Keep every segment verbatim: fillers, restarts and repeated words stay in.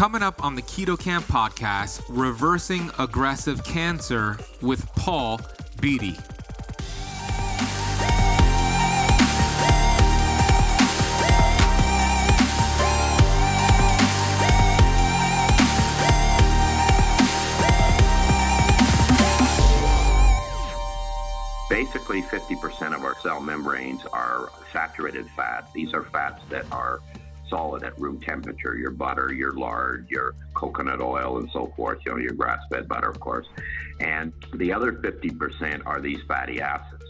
Coming up on the Keto Camp podcast, Reversing Aggressive Cancer with Paul Beatty. Basically, fifty percent of our cell membranes are saturated fats. These are fats that are solid at room temperature, your butter, your lard, your coconut oil, and so forth, you know, your grass-fed butter, of course. And the other fifty percent are these fatty acids.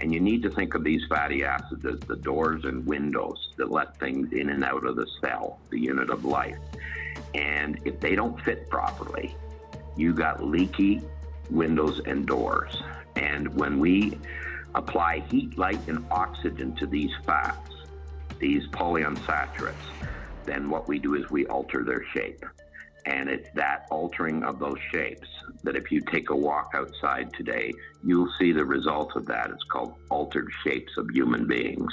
And you need to think of these fatty acids as the doors and windows that let things in and out of the cell, the unit of life. And if they don't fit properly, you got leaky windows and doors. And when we apply heat, light, and oxygen to these fats, these polyunsaturates, then what we do is we alter their shape. And it's that altering of those shapes that if you take a walk outside today, you'll see the result of that. It's called altered shapes of human beings.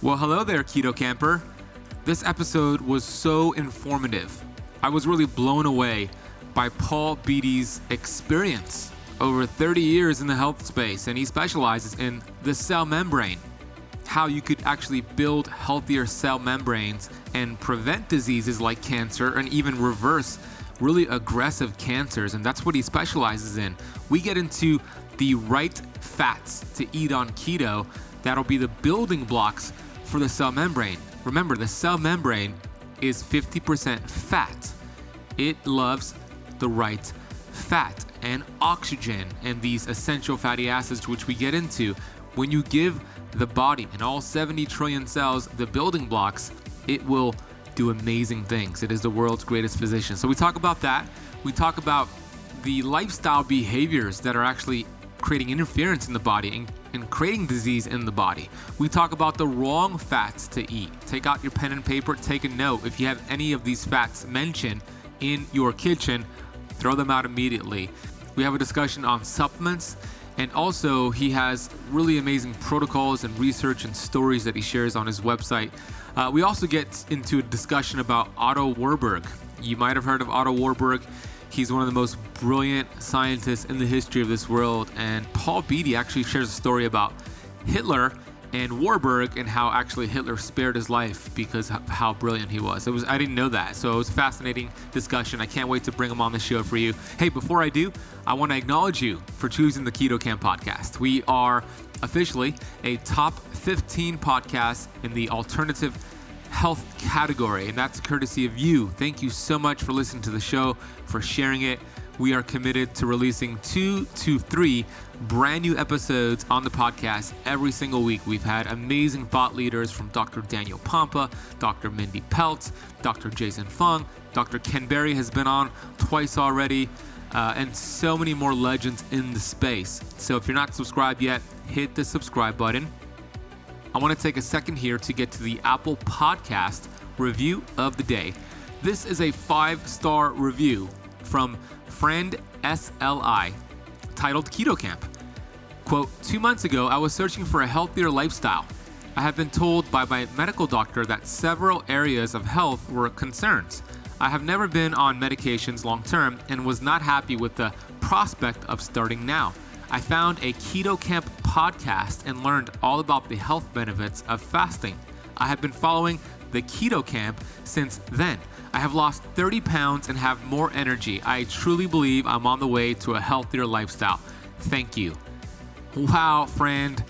Well, hello there, Keto Camper. This episode was so informative. I was really blown away by Paul Beatty's experience over thirty years in the health space, and he specializes in the cell membrane, how you could actually build healthier cell membranes and prevent diseases like cancer and even reverse really aggressive cancers, and that's what he specializes in. We get into the right fats to eat on keto. That'll be the building blocks for the cell membrane. Remember, the cell membrane is fifty percent fat. It loves the right fat and oxygen and these essential fatty acids, which we get into. When you give the body and all seventy trillion cells the building blocks, it will do amazing things. It is the world's greatest physician. So we talk about that. We talk about the lifestyle behaviors that are actually creating interference in the body and and creating disease in the body. We talk about the wrong fats to eat. Take out your pen and paper, take a note. If you have any of these fats mentioned in your kitchen, throw them out immediately. We have a discussion on supplements, and also he has really amazing protocols and research and stories that he shares on his website. Uh, we also get into a discussion about Otto Warburg. You might have heard of Otto Warburg. He's one of the most brilliant scientists in the history of this world. And Paul Beatty actually shares a story about Hitler and Warburg and how actually Hitler spared his life because of how brilliant he was. It was I didn't know that. So it was a fascinating discussion. I can't wait to bring him on the show for you. Hey, before I do, I want to acknowledge you for choosing the Keto Camp podcast. We are officially a top fifteen podcast in the alternative health category, and that's courtesy of you. Thank you so much for listening to the show, for sharing it. We are committed to releasing two to three brand new episodes on the podcast every single week. We've had amazing thought leaders from Doctor Daniel Pompa, Doctor Mindy Peltz, Doctor Jason Fung, Doctor Ken Berry has been on twice already, uh, and so many more legends in the space. So if you're not subscribed yet, hit the subscribe button. I want to take a second here to get to the Apple Podcast review of the day. This is a five-star review from Friend S L I titled Keto Camp. Quote, two months ago, I was searching for a healthier lifestyle. I have been told by my medical doctor that several areas of health were concerns. I have never been on medications long-term and was not happy with the prospect of starting now. I found a Keto Camp podcast and learned all about the health benefits of fasting. I have been following the Keto Camp since then. I have lost thirty pounds and have more energy. I truly believe I'm on the way to a healthier lifestyle. Thank you. Wow, friend,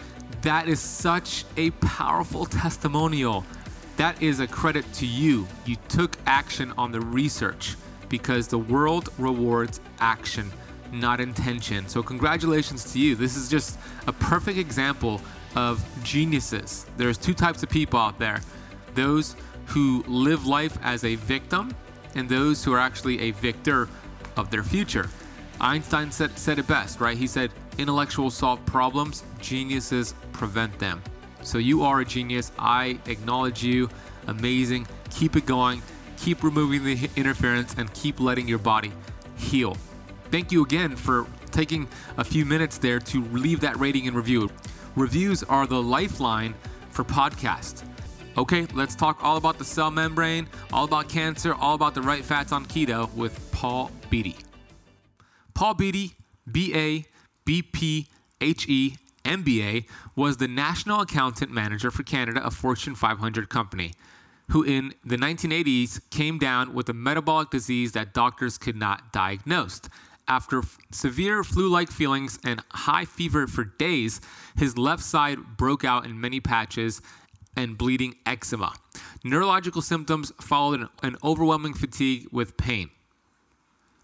that is such a powerful testimonial. That is a credit to you. You took action on the research because the world rewards action, not intention. So congratulations to you. This is just a perfect example of geniuses. There's two types of people out there: those who live life as a victim and those who are actually a victor of their future. Einstein said, said it best, right? He said, intellectuals solve problems, geniuses prevent them. So you are a genius. I acknowledge you. Amazing. Keep it going. Keep removing the interference and keep letting your body heal. Thank you again for taking a few minutes there to leave that rating and review. Reviews are the lifeline for podcasts. Okay, let's talk all about the cell membrane, all about cancer, all about the right fats on keto with Paul Beatty. Paul Beatty, B A B P H E M B A, was the national accountant manager for Canada, a Fortune five hundred company, who in the nineteen eighties came down with a metabolic disease that doctors could not diagnose. After f- severe flu-like feelings and high fever for days, his left side broke out in many patches and bleeding eczema. Neurological symptoms followed an, an overwhelming fatigue with pain.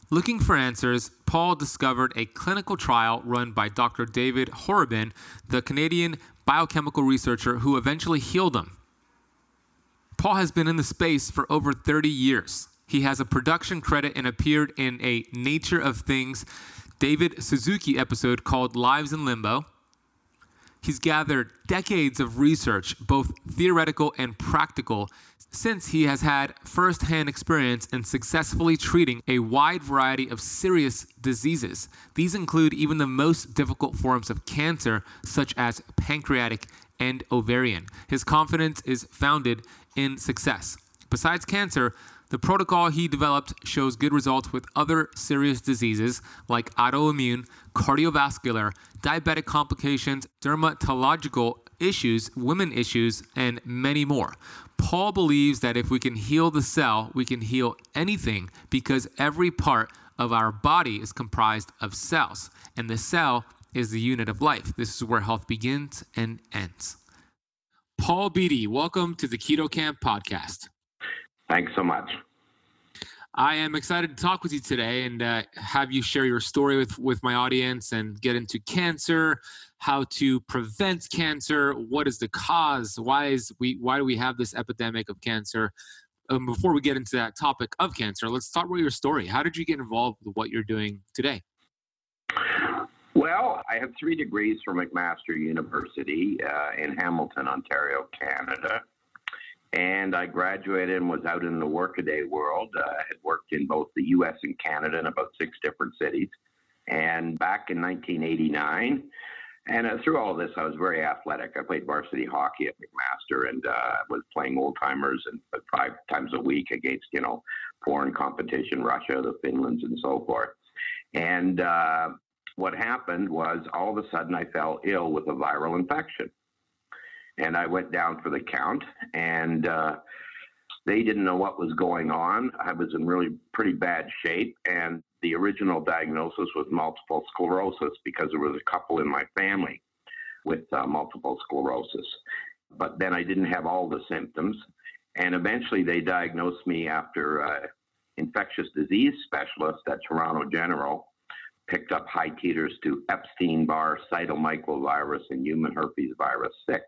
Looking for answers, Paul discovered a clinical trial run by Doctor David Horrobin, the Canadian biochemical researcher who eventually healed him. Paul has been in the space for over thirty years. He has a production credit and appeared in a Nature of Things David Suzuki episode called Lives in Limbo. He's gathered decades of research, both theoretical and practical, since he has had firsthand experience in successfully treating a wide variety of serious diseases. These include even the most difficult forms of cancer, such as pancreatic and ovarian. His confidence is founded in success. Besides cancer, the protocol he developed shows good results with other serious diseases like autoimmune, cardiovascular, diabetic complications, dermatological issues, women issues, and many more. Paul believes that if we can heal the cell, we can heal anything because every part of our body is comprised of cells, and the cell is the unit of life. This is where health begins and ends. Paul Beatty, welcome to the Keto Camp podcast. Thanks so much. I am excited to talk with you today and uh, have you share your story with, with my audience and get into cancer, how to prevent cancer, what is the cause, why is we why do we have this epidemic of cancer? Um, before we get into that topic of cancer, let's start with your story. How did you get involved with what you're doing today? Well, I have three degrees from McMaster University uh, in Hamilton, Ontario, Canada. And I graduated and was out in the workaday world. Uh, I had worked in both the U S and Canada in about six different cities. And back in nineteen eighty-nine, and uh, through all of this, I was very athletic. I played varsity hockey at McMaster and uh, was playing old-timers and uh, five times a week against, you know, foreign competition, Russia, the Finlands, and so forth. And uh, what happened was all of a sudden I fell ill with a viral infection. And I went down for the count, and uh, they didn't know what was going on. I was in really pretty bad shape, and the original diagnosis was multiple sclerosis because there was a couple in my family with uh, multiple sclerosis. But then I didn't have all the symptoms, and eventually they diagnosed me after an infectious disease specialist at Toronto General picked up high titers to Epstein-Barr, cytomegalovirus, and human herpes virus six.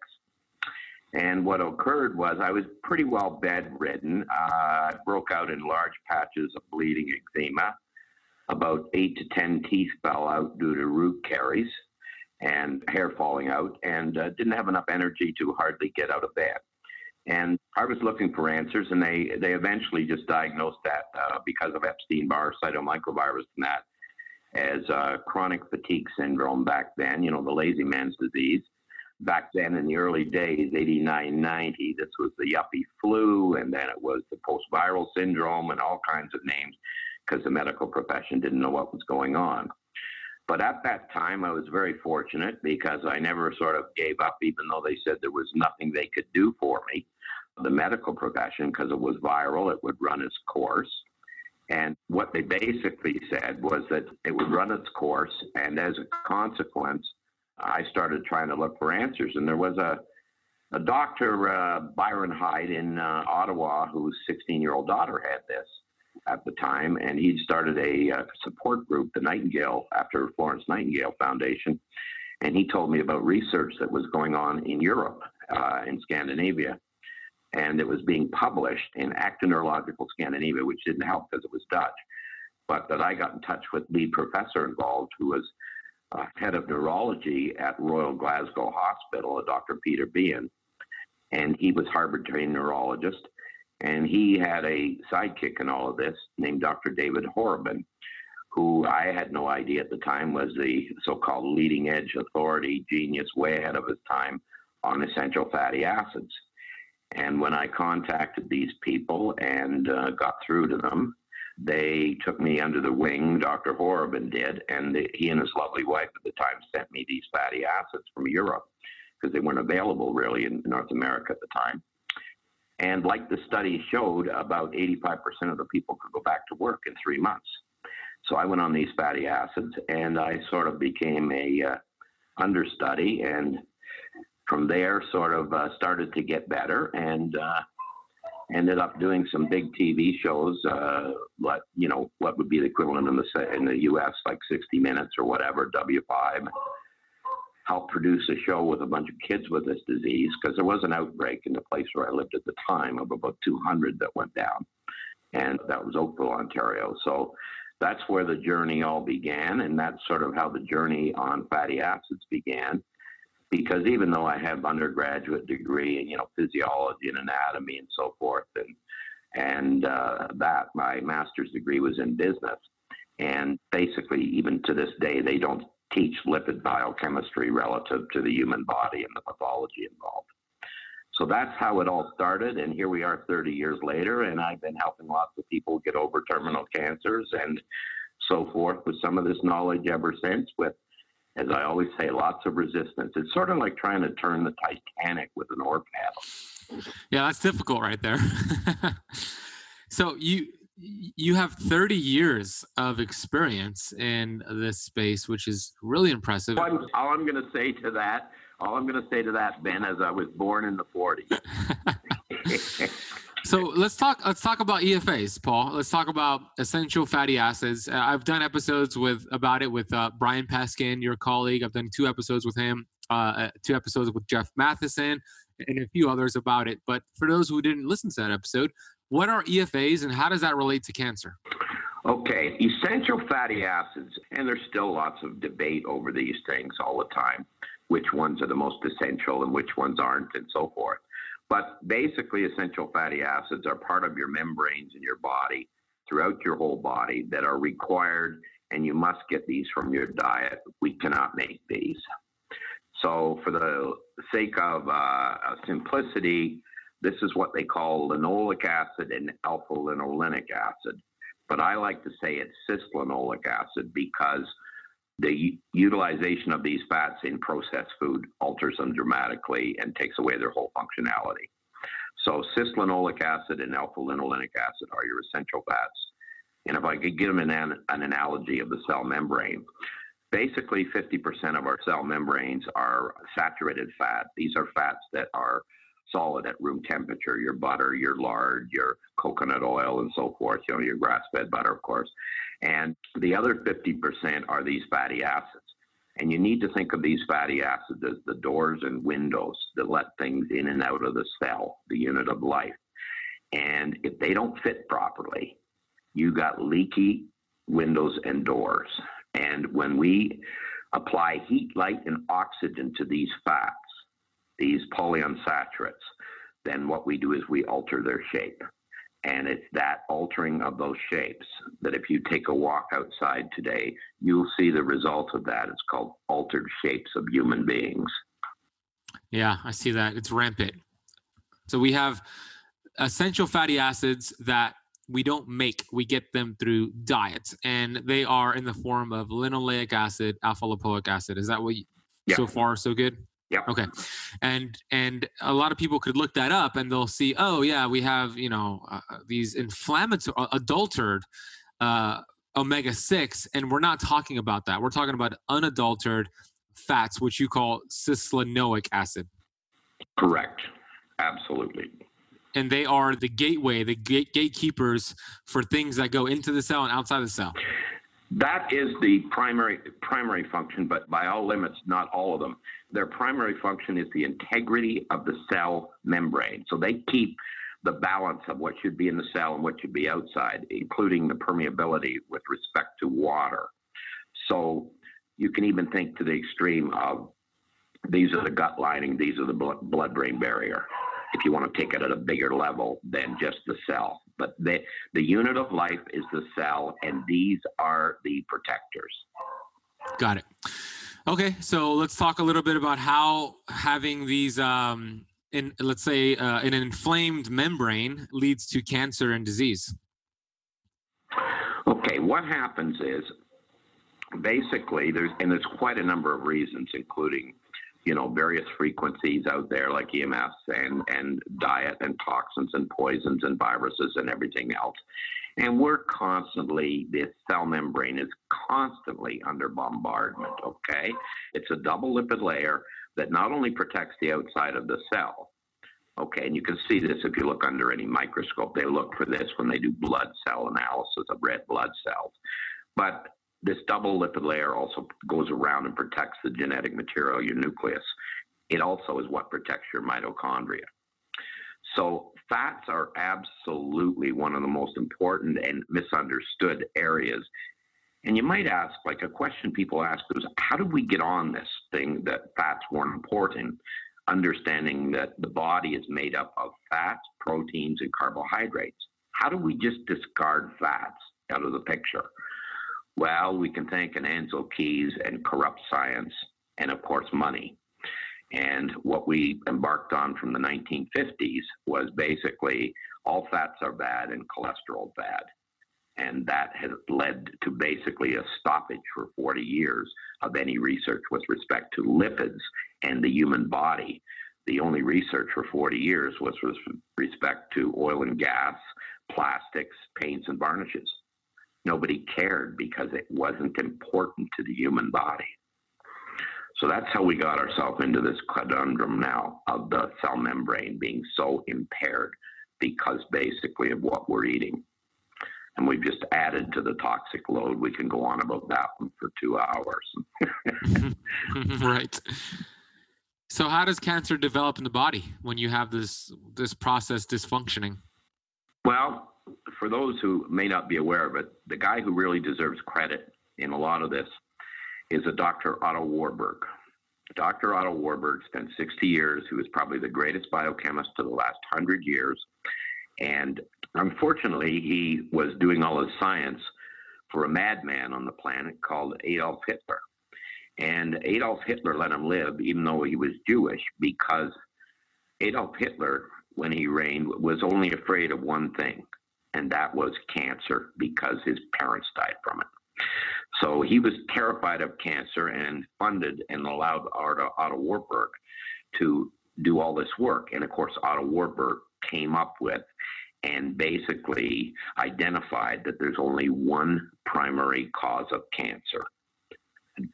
And what occurred was I was pretty well bedridden. Uh, I broke out in large patches of bleeding eczema. About eight to ten teeth fell out due to root caries and hair falling out, and uh, didn't have enough energy to hardly get out of bed. And I was looking for answers, and they, they eventually just diagnosed that uh, because of Epstein-Barr, cytomegalovirus, and that as uh, chronic fatigue syndrome back then, you know, the lazy man's disease. Back then in the early days, eighty-nine, ninety, this was the yuppie flu, and then it was the post-viral syndrome and all kinds of names because the medical profession didn't know what was going on. But at that time, I was very fortunate because I never sort of gave up, even though they said there was nothing they could do for me. The medical profession, because it was viral, it would run its course. And what they basically said was that it would run its course, and as a consequence, I started trying to look for answers, and there was a a doctor, uh, Byron Hyde in uh, Ottawa, whose sixteen-year-old daughter had this at the time, and he started a uh, support group, the Nightingale, after Florence Nightingale Foundation, And he told me about research that was going on in Europe, uh, in Scandinavia, and it was being published in Actoneurological Scandinavia, which didn't help because it was Dutch, but that I got in touch with the professor involved, who was uh, head of neurology at Royal Glasgow Hospital, Doctor Peter Behan, and he was Harvard-trained neurologist, and he had a sidekick in all of this named Doctor David Horrobin, who I had no idea at the time was the so-called leading-edge authority, genius way ahead of his time on essential fatty acids. And when I contacted these people and uh, got through to them, they took me under the wing, Doctor Horrobin did, and the, he and his lovely wife at the time sent me these fatty acids from Europe because they weren't available really in North America at the time. And like the study showed, about eighty-five percent of the people could go back to work in three months. So I went on these fatty acids, and I sort of became a uh, understudy, and from there sort of uh, started to get better, and uh, ended up doing some big T V shows, uh, like, you know, what would be the equivalent in the, in the U S, like sixty minutes or whatever, W five. Helped produce a show with a bunch of kids with this disease, because there was an outbreak in the place where I lived at the time of about two hundred that went down, and that was Oakville, Ontario. So that's where the journey all began, and that's sort of how the journey on fatty acids began, because even though I have undergraduate degree in, you know, physiology and anatomy and so forth, and and uh, that, my master's degree was in business, and basically even to this day they don't teach lipid biochemistry relative to the human body and the pathology involved. So that's how it all started, and here we are thirty years later, and I've been helping lots of people get over terminal cancers and so forth with some of this knowledge ever since, with, as I always say, lots of resistance. It's sort of like trying to turn the Titanic with an oar paddle. Yeah, that's difficult right there. So you you have thirty years of experience in this space, which is really impressive. All I'm, all I'm going to say to that All I'm going to say to that, Ben, is I was born in the forties. So let's talk. Let's talk about E F As, Paul. Let's talk about essential fatty acids. Uh, I've done episodes with about it with uh, Brian Peskin, your colleague. I've done two episodes with him, uh, two episodes with Jeff Matheson, and a few others about it. But for those who didn't listen to that episode, what are E F As and how does that relate to cancer? Okay, essential fatty acids, and there's still lots of debate over these things all the time, which ones are the most essential and which ones aren't and so forth. But basically, essential fatty acids are part of your membranes in your body, throughout your whole body, that are required, and you must get these from your diet. We cannot make these. So for the sake of uh, simplicity, this is what they call linoleic acid and alpha-linolenic acid. But I like to say it's cis-linoleic acid because the u- utilization of these fats in processed food alters them dramatically and takes away their whole functionality. So cis-linoleic acid and alpha-linolenic acid are your essential fats. And if I could give them an, an, an analogy of the cell membrane, basically fifty percent of our cell membranes are saturated fat. These are fats that are solid at room temperature, your butter, your lard, your coconut oil, and so forth, you know, your grass-fed butter, of course. And the other fifty percent are these fatty acids. And you need to think of these fatty acids as the doors and windows that let things in and out of the cell, the unit of life. And if they don't fit properly, you got leaky windows and doors. And when we apply heat, light, and oxygen to these fats, these polyunsaturates, then what we do is we alter their shape. And it's that altering of those shapes that if you take a walk outside today, you'll see the result of that. It's called altered shapes of human beings. Yeah, I see that. It's rampant. So we have essential fatty acids that we don't make. We get them through diets, and they are in the form of linoleic acid, alpha-lipoic acid. Is that what you, yeah. So far, so good? Yeah. Okay. And and a lot of people could look that up and they'll see, oh yeah, we have, you know, uh, these inflammatory, uh, adulterated uh, omega six, and we're not talking about that. We're talking about unadulterated fats, which you call cis-linoleic acid. Correct. Absolutely. And they are the gateway, the gate- gatekeepers for things that go into the cell and outside the cell. That is the primary primary function, but by all limits, not all of them. Their primary function is the integrity of the cell membrane. So they keep the balance of what should be in the cell and what should be outside, including the permeability with respect to water. So you can even think to the extreme of these are the gut lining, these are the blood-brain barrier, if you want to take it at a bigger level than just the cell. But the, the unit of life is the cell, and these are the protectors. Got it. Okay, so let's talk a little bit about how having these, um, in, let's say, uh, an inflamed membrane leads to cancer and disease. Okay, what happens is, basically, there's and there's quite a number of reasons, including, you know, various frequencies out there like E M Fs and, and diet and toxins and poisons and viruses and everything else. And we're constantly, the cell membrane is constantly under bombardment, okay? It's a double lipid layer that not only protects the outside of the cell, okay, and you can see this if you look under any microscope. They look for this when they do blood cell analysis of red blood cells. But this double lipid layer also goes around and protects the genetic material, your nucleus. It also is what protects your mitochondria. So fats are absolutely one of the most important and misunderstood areas. And you might ask, like a question people ask is, how did we get on this thing that fats weren't important? Understanding that the body is made up of fats, proteins, and carbohydrates. How do we just discard fats out of the picture? Well, we can thank an Ansel Keys and corrupt science and, of course, money. And what we embarked on from the nineteen fifties was basically all fats are bad and cholesterol bad. And that has led to basically a stoppage for forty years of any research with respect to lipids and the human body. The only research for forty years was with respect to oil and gas, plastics, paints, and varnishes. Nobody cared because it wasn't important to the human body. So that's how we got ourselves into this conundrum now of the cell membrane being so impaired because basically of what we're eating. And we've just added to the toxic load. We can go on about that one for two hours. Right. So how does cancer develop in the body when you have this this process dysfunctioning? Well, for those who may not be aware of it, the guy who really deserves credit in a lot of this is a Doctor Otto Warburg. Doctor Otto Warburg spent sixty years. He was probably the greatest biochemist of the last one hundred years. And unfortunately, he was doing all his science for a madman on the planet called Adolf Hitler. And Adolf Hitler let him live, even though he was Jewish, because Adolf Hitler, when he reigned, was only afraid of one thing. And that was cancer because his parents died from it. So he was terrified of cancer and funded and allowed Otto Warburg to do all this work. And of course, Otto Warburg came up with and basically identified that there's only one primary cause of cancer.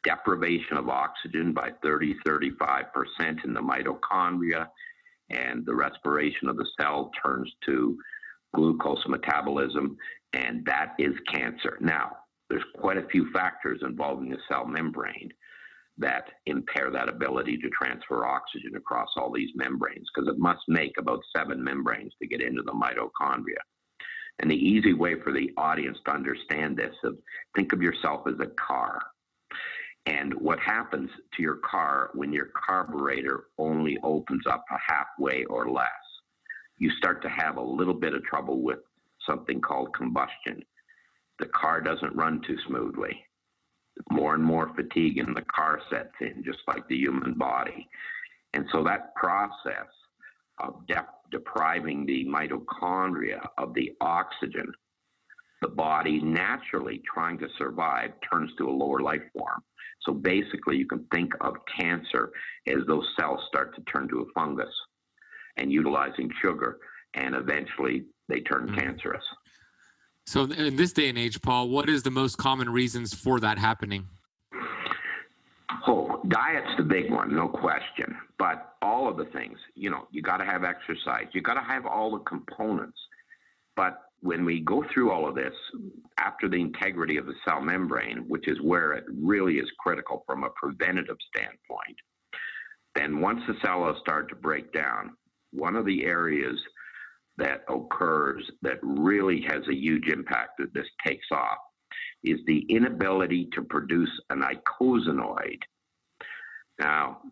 Deprivation of oxygen by thirty, thirty-five percent in the mitochondria, and the respiration of the cell turns to glucose metabolism, and that is cancer. Now, there's quite a few factors involving the cell membrane that impair that ability to transfer oxygen across all these membranes, because it must make about seven membranes to get into the mitochondria. And the easy way for the audience to understand this is think of yourself as a car. And what happens to your car when your carburetor only opens up a halfway or less? You start to have a little bit of trouble with something called combustion. The car doesn't run too smoothly. More and more fatigue in the car sets in, just like the human body. And so that process of de- depriving the mitochondria of the oxygen, the body naturally trying to survive turns to a lower life form. So basically you can think of cancer as those cells start to turn to a fungus and utilizing sugar, and eventually they turn mm-hmm. cancerous. So in this day and age, Paul, what is the most common reasons for that happening? Oh, diet's the big one, no question. But all of the things, you know, you got to have exercise. You got to have all the components. But when we go through all of this, after the integrity of the cell membrane, which is where it really is critical from a preventative standpoint, then once the cells start to break down, one of the areas that occurs that really has a huge impact that this takes off is the inability to produce an eicosanoid. Now,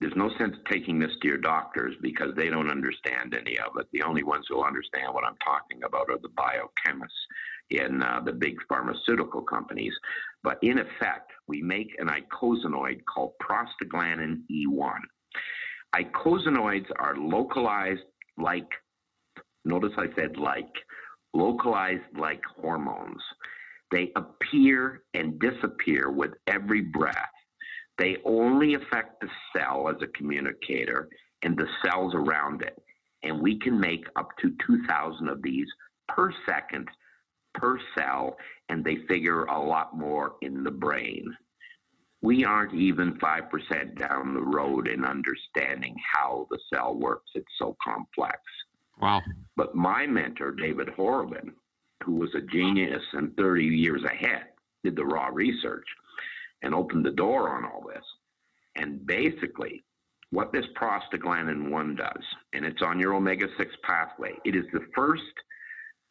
there's no sense taking this to your doctors because they don't understand any of it. The only ones who'll understand what I'm talking about are the biochemists in uh, the big pharmaceutical companies. But in effect, we make an eicosanoid called prostaglandin E one. Eicosanoids are localized like, notice I said like, localized like hormones. They appear and disappear with every breath. They only affect the cell as a communicator and the cells around it. And we can make up to two thousand of these per second per cell, and they figure a lot more in the brain. We aren't even five percent down the road in understanding how the cell works. It's so complex. Wow. But my mentor, David Horrobin, who was a genius and thirty years ahead, did the raw research and opened the door on all this. And basically, what this prostaglandin one does, and it's on your omega six pathway, it is the first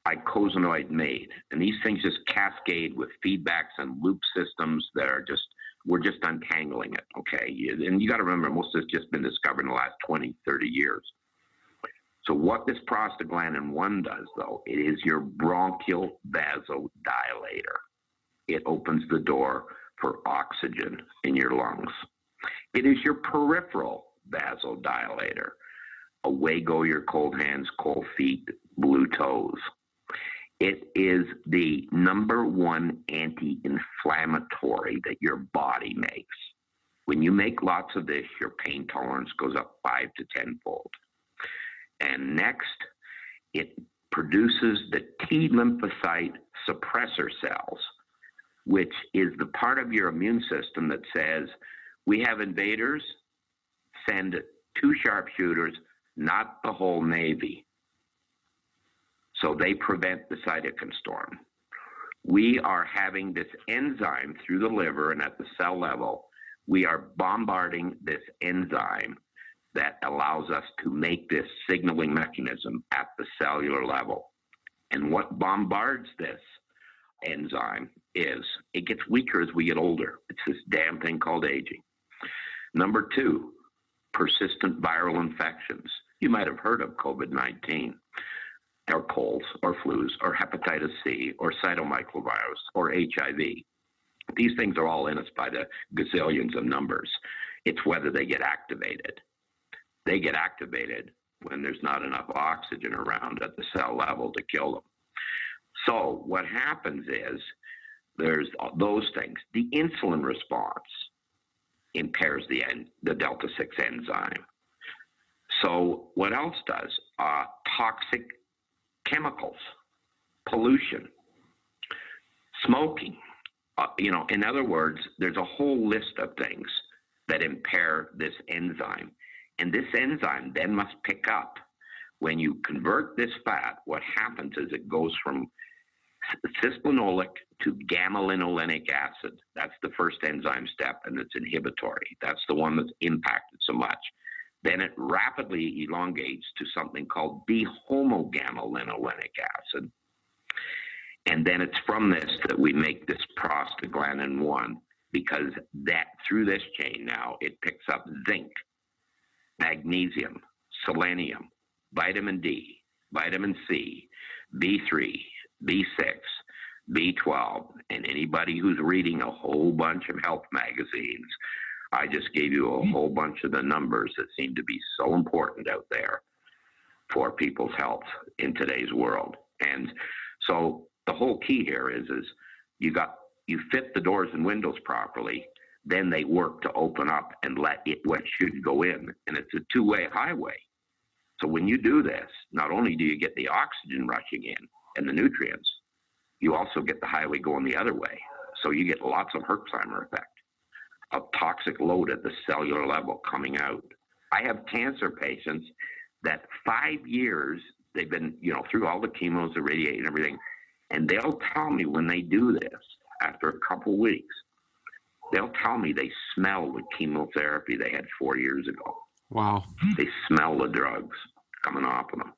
eicosanoid made. And these things just cascade with feedbacks and loop systems that are just, we're just untangling it, okay? And you got to remember, most of it's just been discovered in the last twenty, thirty years. So what this prostaglandin one does, though, it is your bronchial vasodilator. It opens the door for oxygen in your lungs. It is your peripheral vasodilator. Away go your cold hands, cold feet, blue toes. It is the number one anti-inflammatory that your body makes. When you make lots of this, your pain tolerance goes up five to tenfold. And next, it produces the T lymphocyte suppressor cells, which is the part of your immune system that says, we have invaders, send two sharpshooters, not the whole Navy. So they prevent the cytokine storm. We are having this enzyme through the liver and at the cell level, we are bombarding this enzyme that allows us to make this signaling mechanism at the cellular level. And what bombards this enzyme is it gets weaker as we get older. It's this damn thing called aging. Number two, persistent viral infections. You might have heard of COVID nineteen, or colds, or flus, or hepatitis C, or cytomegalovirus, or H I V. These things are all in us by the gazillions of numbers. It's whether they get activated. They get activated when there's not enough oxygen around at the cell level to kill them. So what happens is there's those things. The insulin response impairs the en- the delta six enzyme. So what else does? Uh, toxic chemicals, pollution, smoking. Uh, you know, in other words, there's a whole list of things that impair this enzyme. And this enzyme then must pick up. When you convert this fat, what happens is it goes from cis-linoleic to gamma-linolenic acid. That's the first enzyme step, and it's inhibitory. That's the one that's impacted so much. Then it rapidly elongates to something called dehomogamma-linolenic acid. And then it's from this that we make this prostaglandin one, because that through this chain now, it picks up zinc, magnesium, selenium, vitamin D, vitamin C, B three, B six, B twelve, and anybody who's reading a whole bunch of health magazines, I just gave you a whole bunch of the numbers that seem to be so important out there for people's health in today's world. And so the whole key here is, is you got, you fit the doors and windows properly, then they work to open up and let it what should go in. And it's a two-way highway. So when you do this, not only do you get the oxygen rushing in and the nutrients, you also get the highway going the other way. So you get lots of Herxheimer effect of toxic load at the cellular level coming out. I have cancer patients that five years They've been, you know, through all the chemos, the radiation, and everything. And they'll tell me when they do this, after a couple weeks, they'll tell me they smell the chemotherapy they had four years ago. Wow. They smell the drugs coming off of them.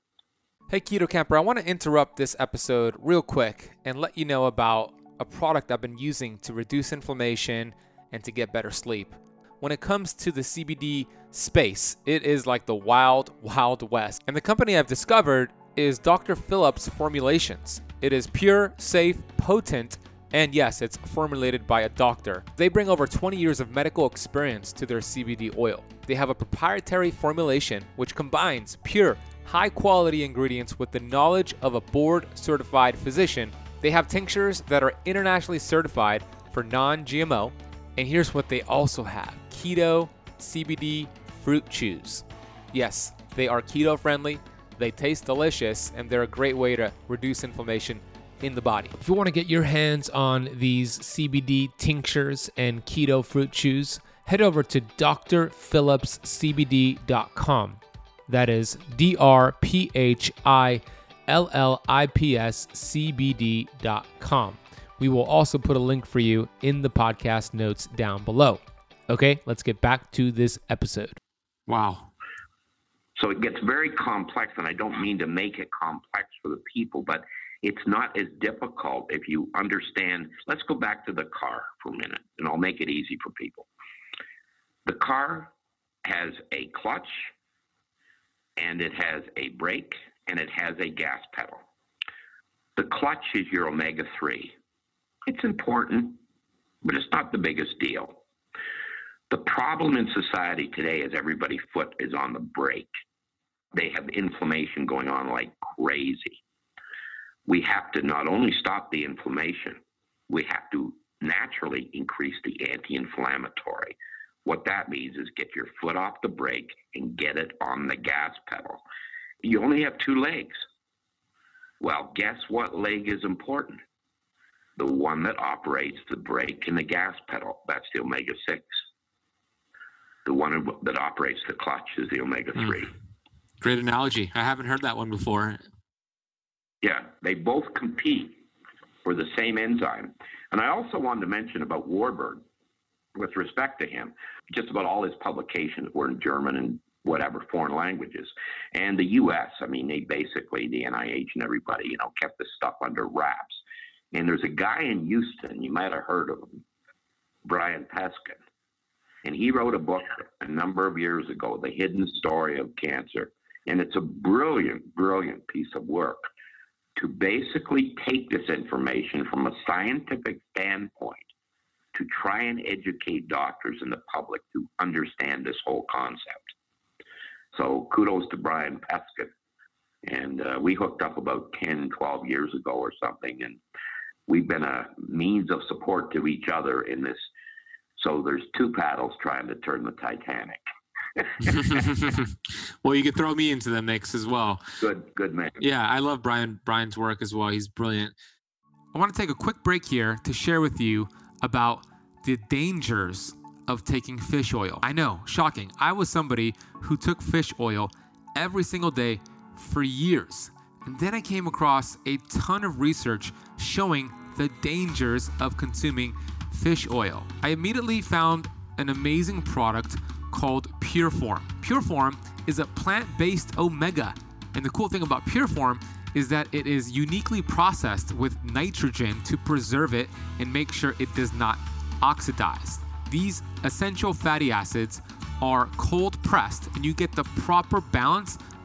Hey, Keto Camper, I want to interrupt this episode real quick and let you know about a product I've been using to reduce inflammation and to get better sleep. When it comes to the C B D space, it is like the wild, wild west. And the company I've discovered is Doctor Phillips Formulations. It is pure, safe, potent, and yes, it's formulated by a doctor. They bring over twenty years of medical experience to their C B D oil. They have a proprietary formulation which combines pure, high-quality ingredients with the knowledge of a board-certified physician. They have tinctures that are internationally certified for non G M O. And here's what they also have: keto C B D fruit chews. Yes, they are keto-friendly, they taste delicious, and they're a great way to reduce inflammation in the body. If you want to get your hands on these C B D tinctures and keto fruit chews, head over to d r phillips c b d dot com. That is D R P H I L L I P S C B D dot com. We will also put a link for you in the podcast notes down below. Okay, let's get back to this episode. Wow. So it gets very complex, and I don't mean to make it complex for the people, but it's not as difficult if you understand. Let's go back to the car for a minute, and I'll make it easy for people. The car has a clutch, and it has a brake, and it has a gas pedal. The clutch is your omega three. It's important, but it's not the biggest deal. The problem in society today is everybody's foot is on the brake. They have inflammation going on like crazy. We have to not only stop the inflammation, we have to naturally increase the anti-inflammatory. What that means is get your foot off the brake and get it on the gas pedal. You only have two legs. Well, guess what leg is important? The one that operates the brake and the gas pedal, that's the omega six. The one that operates the clutch is the omega three. Mm. Great analogy. I haven't heard that one before. Yeah, they both compete for the same enzyme. And I also wanted to mention about Warburg, with respect to him, just about all his publications were in German and whatever foreign languages. And the U S, I mean, they basically, the N I H and everybody, you know, kept this stuff under wraps. And there's a guy in Houston, you might have heard of him, Brian Peskin. And he wrote a book a number of years ago, The Hidden Story of Cancer. And it's a brilliant, brilliant piece of work to basically take this information from a scientific standpoint to try and educate doctors and the public to understand this whole concept. So kudos to Brian Peskin. And uh, we hooked up about ten, twelve years ago or something. And we've been a means of support to each other in this. So there's two paddles trying to turn the Titanic. Well, you could throw me into the mix as well. Good, good man. Yeah, I love Brian Brian's work as well. He's brilliant. I want to take a quick break here to share with you about the dangers of taking fish oil. I know, shocking. I was somebody who took fish oil every single day for years. And then I came across a ton of research showing the dangers of consuming fish oil. I immediately found an amazing product called PureForm. PureForm is a plant-based omega. And the cool thing about PureForm is that it is uniquely processed with nitrogen to preserve it and make sure it does not oxidize. These essential fatty acids are cold pressed, and you get the proper balance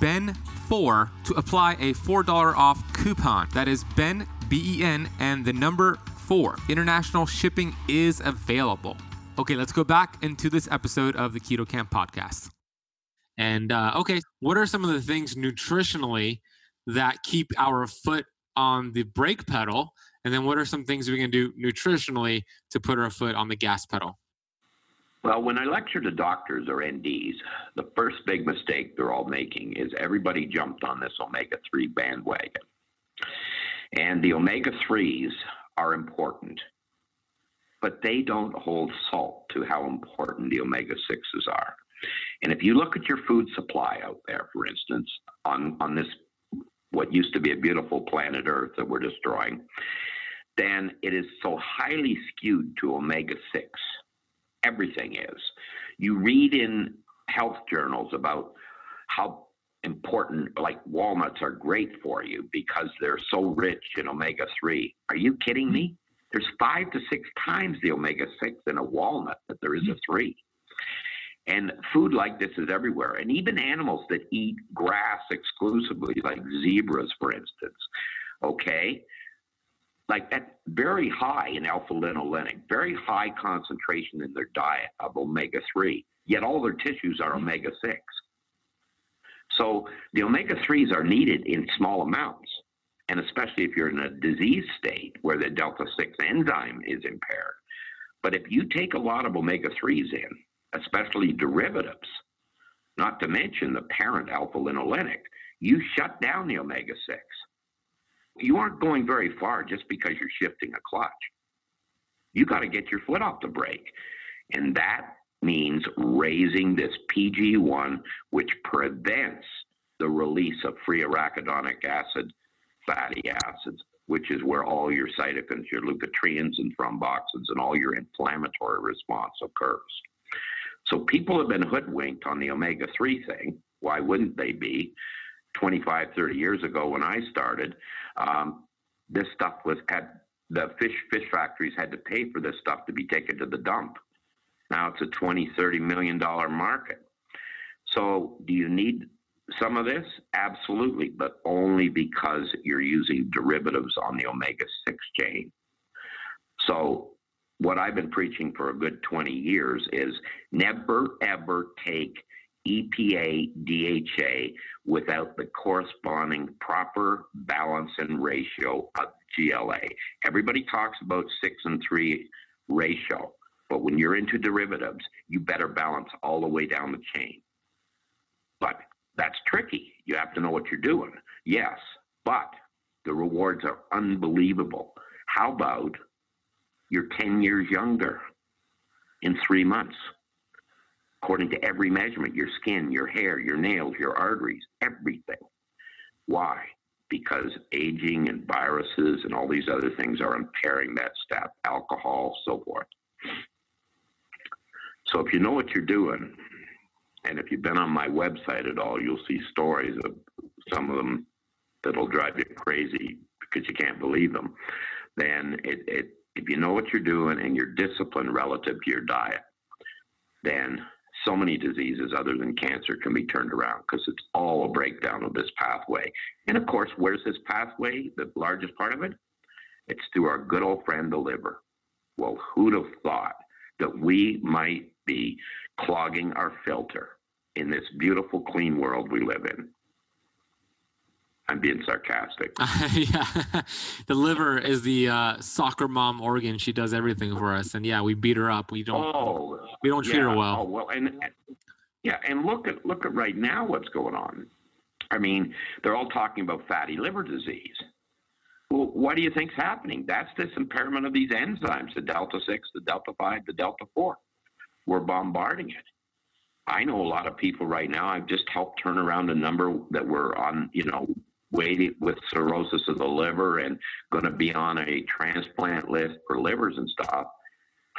B E N four to apply a four dollar off coupon. That is Ben, B E N, and the number four. International shipping is available. Okay, let's go back into this episode of the Keto Camp podcast. And uh, okay, what are some of the things nutritionally that keep our foot on the brake pedal? And then what are some things we can do nutritionally to put our foot on the gas pedal? Well, when I lecture to doctors or N Ds, the first big mistake they're all making is everybody jumped on this omega three bandwagon. And the omega threes are important, but they don't hold salt to how important the omega sixes are. And if you look at your food supply out there, for instance, on, on this, what used to be a beautiful planet Earth that we're destroying, then it is so highly skewed to omega six. Everything is. You read in health journals about how important, like walnuts are great for you because they're so rich in omega three. Are you kidding me? There's five to six times the omega six in a walnut that there is a three. And food like this is everywhere. And even animals that eat grass exclusively, like zebras, for instance, okay, like that's very high in alpha-linolenic, very high concentration in their diet of omega three, yet all their tissues are omega six. So the omega threes are needed in small amounts, and especially if you're in a disease state where the delta six enzyme is impaired. But if you take a lot of omega threes in, especially derivatives, not to mention the parent alpha-linolenic, you shut down the omega six. You aren't going very far just because you're shifting a clutch. You got to get your foot off the brake. And that means raising this P G one, which prevents the release of free arachidonic acid, fatty acids, which is where all your cytokines, your leukotrienes and thromboxins, and all your inflammatory response occurs. So people have been hoodwinked on the omega three thing. Why wouldn't they be? twenty-five, thirty years ago when I started, um, this stuff was had the fish fish factories had to pay for this stuff to be taken to the dump. Now it's a twenty, thirty million dollar market. So do you need some of this? Absolutely, but only because you're using derivatives on the omega six chain. So what I've been preaching for a good twenty years is never, ever take E P A, D H A without the corresponding proper balance and ratio of G L A. Everybody talks about six and three ratio, but when you're into derivatives, you better balance all the way down the chain. But that's tricky. You have to know what you're doing. Yes, but the rewards are unbelievable. How about you're ten years younger in three months? According to every measurement, your skin, your hair, your nails, your arteries, everything. Why? Because aging and viruses and all these other things are impairing that step, alcohol, so forth. So if you know what you're doing, and if you've been on my website at all, you'll see stories of some of them that'll drive you crazy because you can't believe them. Then it, it, if you know what you're doing and you're disciplined relative to your diet, then so many diseases other than cancer can be turned around because it's all a breakdown of this pathway. And of course, where's this pathway? The largest part of it? It's through our good old friend, the liver. Well, who'd have thought that we might be clogging our filter in this beautiful, clean world we live in? I'm being sarcastic. Uh, yeah, the liver is the uh, soccer mom organ. She does everything for us, and yeah, we beat her up. We don't. Oh, we don't treat yeah. her well. Oh, well, and, and yeah, and look at look at right now what's going on. I mean, they're all talking about fatty liver disease. Well, what do you think's happening? That's this impairment of these enzymes: the delta six, the delta five, the delta four. We're bombarding it. I know a lot of people right now. I've just helped turn around a number that were on, you know, waiting with cirrhosis of the liver and going to be on a transplant list for livers and stuff.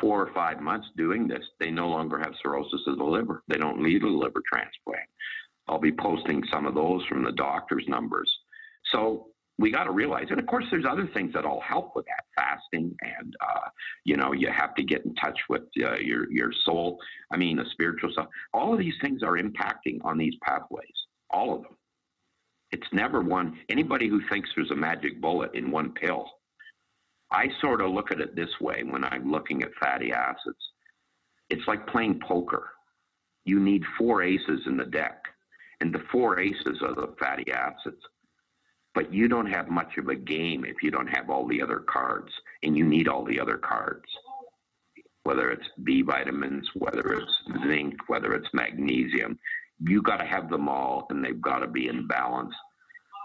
Four or five months doing this, they no longer have cirrhosis of the liver. They don't need a liver transplant. I'll be posting some of those from the doctor's numbers. So we got to realize, and of course, there's other things that all help with that, fasting, and uh, you know, you have to get in touch with uh, your your soul. I mean, the spiritual stuff. All of these things are impacting on these pathways. All of them. It's never one. Anybody who thinks there's a magic bullet in one pill, I sort of look at it this way when I'm looking at fatty acids. It's like playing poker. You need four aces in the deck, and the four aces are the fatty acids. But you don't have much of a game if you don't have all the other cards, and you need all the other cards, whether it's B vitamins, whether it's zinc, whether it's magnesium. You got to have them all, and they've got to be in balance,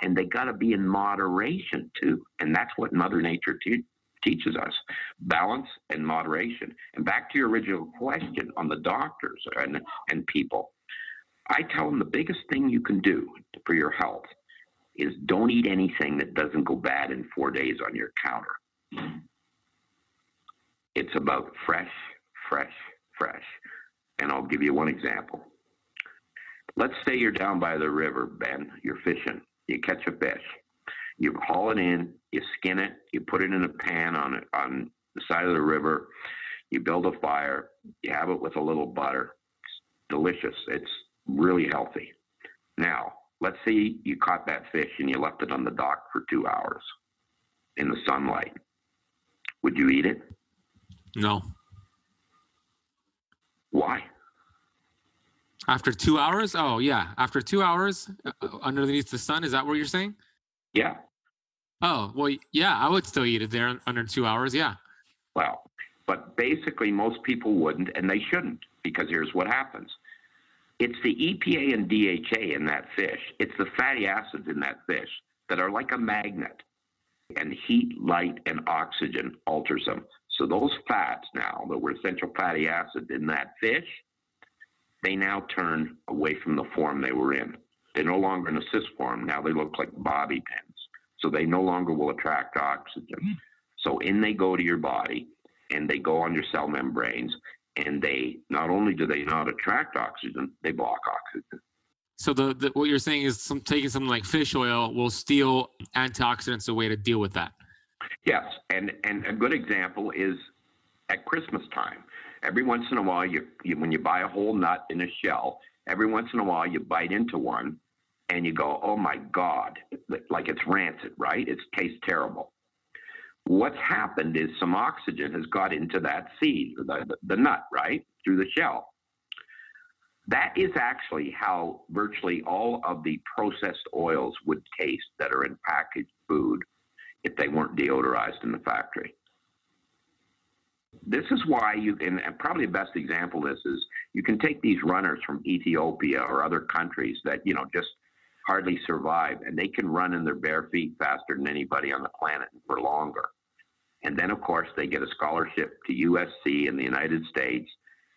and they got to be in moderation too. And that's what Mother Nature te- teaches us, balance and moderation. And back to your original question on the doctors and, and people, I tell them the biggest thing you can do for your health is don't eat anything that doesn't go bad in four days on your counter. It's about fresh, fresh, fresh. And I'll give you one example. Let's say you're down by the river, Ben, you're fishing, you catch a fish, you haul it in, you skin it, you put it in a pan on it, on the side of the river, you build a fire, you have it with a little butter. It's delicious. It's really healthy. Now, let's say you caught that fish and you left it on the dock for two hours in the sunlight. Would you eat it? No. Why? After two hours? Oh, yeah. After two hours underneath the sun, is that what you're saying? Yeah. Oh, well, yeah, I would still eat it there under two hours, yeah. Well, but basically most people wouldn't, and they shouldn't, because here's what happens. It's the E P A and D H A in that fish. It's the fatty acids in that fish that are like a magnet. And heat, light, and oxygen alters them. So those fats now that were essential fatty acids in that fish, they now turn away from the form they were in. They're no longer in a cis form. Now they look like bobby pins. So they no longer will attract oxygen. So in they go to your body, and they go on your cell membranes. And they not only do they not attract oxygen, they block oxygen. So the, the what you're saying is some, taking something like fish oil will steal antioxidants away to deal with that. Yes, and and a good example is at Christmas time. Every once in a while, you, you when you buy a whole nut in a shell, every once in a while you bite into one, and you go, "Oh my God!" Like it's rancid, right? It tastes terrible. What's happened is some oxygen has got into that seed, the, the nut, right, through the shell. That is actually how virtually all of the processed oils would taste that are in packaged food if they weren't deodorized in the factory. This is why you, and probably the best example of this is you can take these runners from Ethiopia or other countries that, you know, just hardly survive, and they can run in their bare feet faster than anybody on the planet for longer. And then, of course, they get a scholarship to U S C in the United States.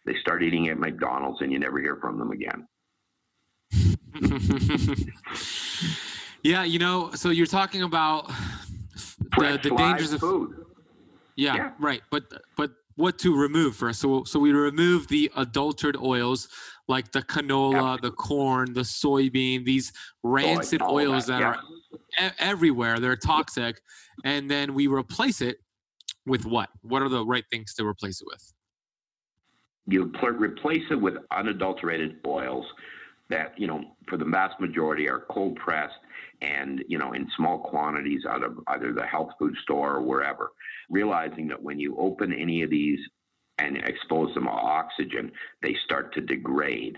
They start eating at McDonald's, and you never hear from them again. Yeah, you know, so you're talking about the, the dangers of food. Yeah, yeah, right. But but what to remove first? So so we remove the adulterated oils like the canola, yep. the corn, the soybean, these rancid oh, oils that, that are yep. e- everywhere. They're toxic. And then we replace it with what? What are the right things to replace it with? You pl- replace it with unadulterated oils that, you know, for the vast majority are cold pressed and, you know, in small quantities out of either the health food store or wherever, realizing that when you open any of these and expose them to oxygen, they start to degrade.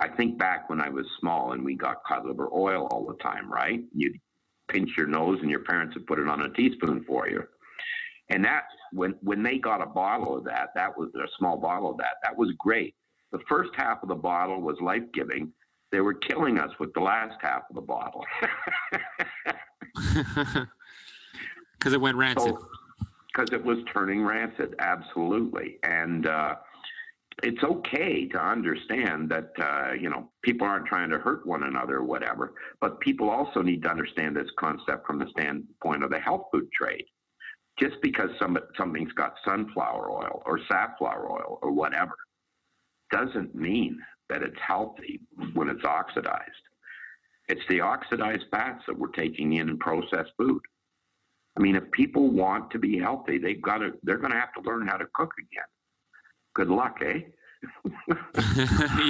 I think back when I was small and we got cod liver oil all the time, right? You'd pinch your nose and your parents would put it on a teaspoon for you. And that, when, when they got a bottle of that, that was a small bottle of that, that was great. The first half of the bottle was life-giving. They were killing us with the last half of the bottle. Because it went rancid. So, because it was turning rancid, absolutely. And uh, it's okay to understand that, uh, you know, people aren't trying to hurt one another or whatever, but people also need to understand this concept from the standpoint of the health food trade. Just because some, something's got sunflower oil or safflower oil or whatever doesn't mean that it's healthy when it's oxidized. It's the oxidized fats that we're taking in in processed food. I mean, if people want to be healthy, they've got to, they're going to have to learn how to cook again. Good luck, eh?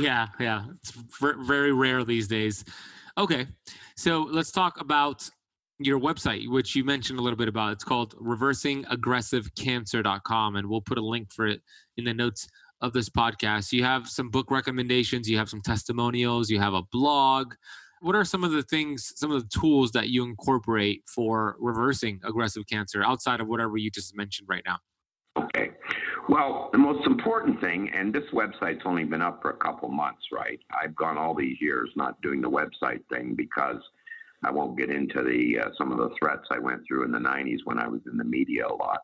yeah, yeah. It's very rare these days. Okay, so let's talk about your website, which you mentioned a little bit about. It's called reversing aggressive cancer dot com, and we'll put a link for it in the notes of this podcast. You have some book recommendations, you have some testimonials, you have a blog. What are some of the things, some of the tools that you incorporate for reversing aggressive cancer outside of whatever you just mentioned right now? Okay. Well, the most important thing, and this website's only been up for a couple months, right? I've gone all these years not doing the website thing because I won't get into the uh, some of the threats I went through in the nineties when I was in the media a lot.